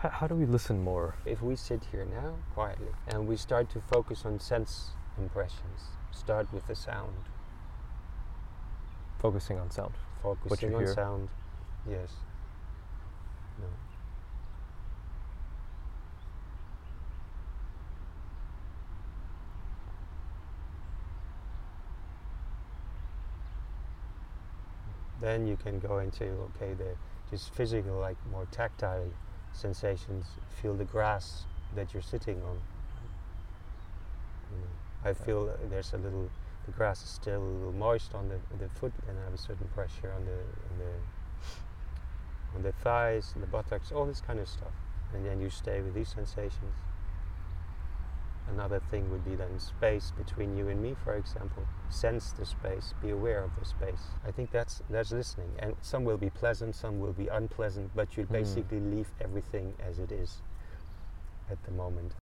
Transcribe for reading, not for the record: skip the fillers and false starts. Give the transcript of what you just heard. How do we listen more? If we sit here now quietly and we start to focus on sense impressions, start with the sound. Focusing on sound. Focusing on sound, yes. No. Then you can go into, okay, the just physical, like more tactile sensations. Feel the grass that you're sitting on. I feel there's a little, the grass is still a little moist on the foot, and I have a certain pressure on the thighs, the buttocks, all this kind of stuff. And then you stay with these sensations. Another thing would be then space between you and me, for example. Sense the space, be aware of the space. I think that's listening. And some will be pleasant, some will be unpleasant, but you basically leave everything as it is at the moment.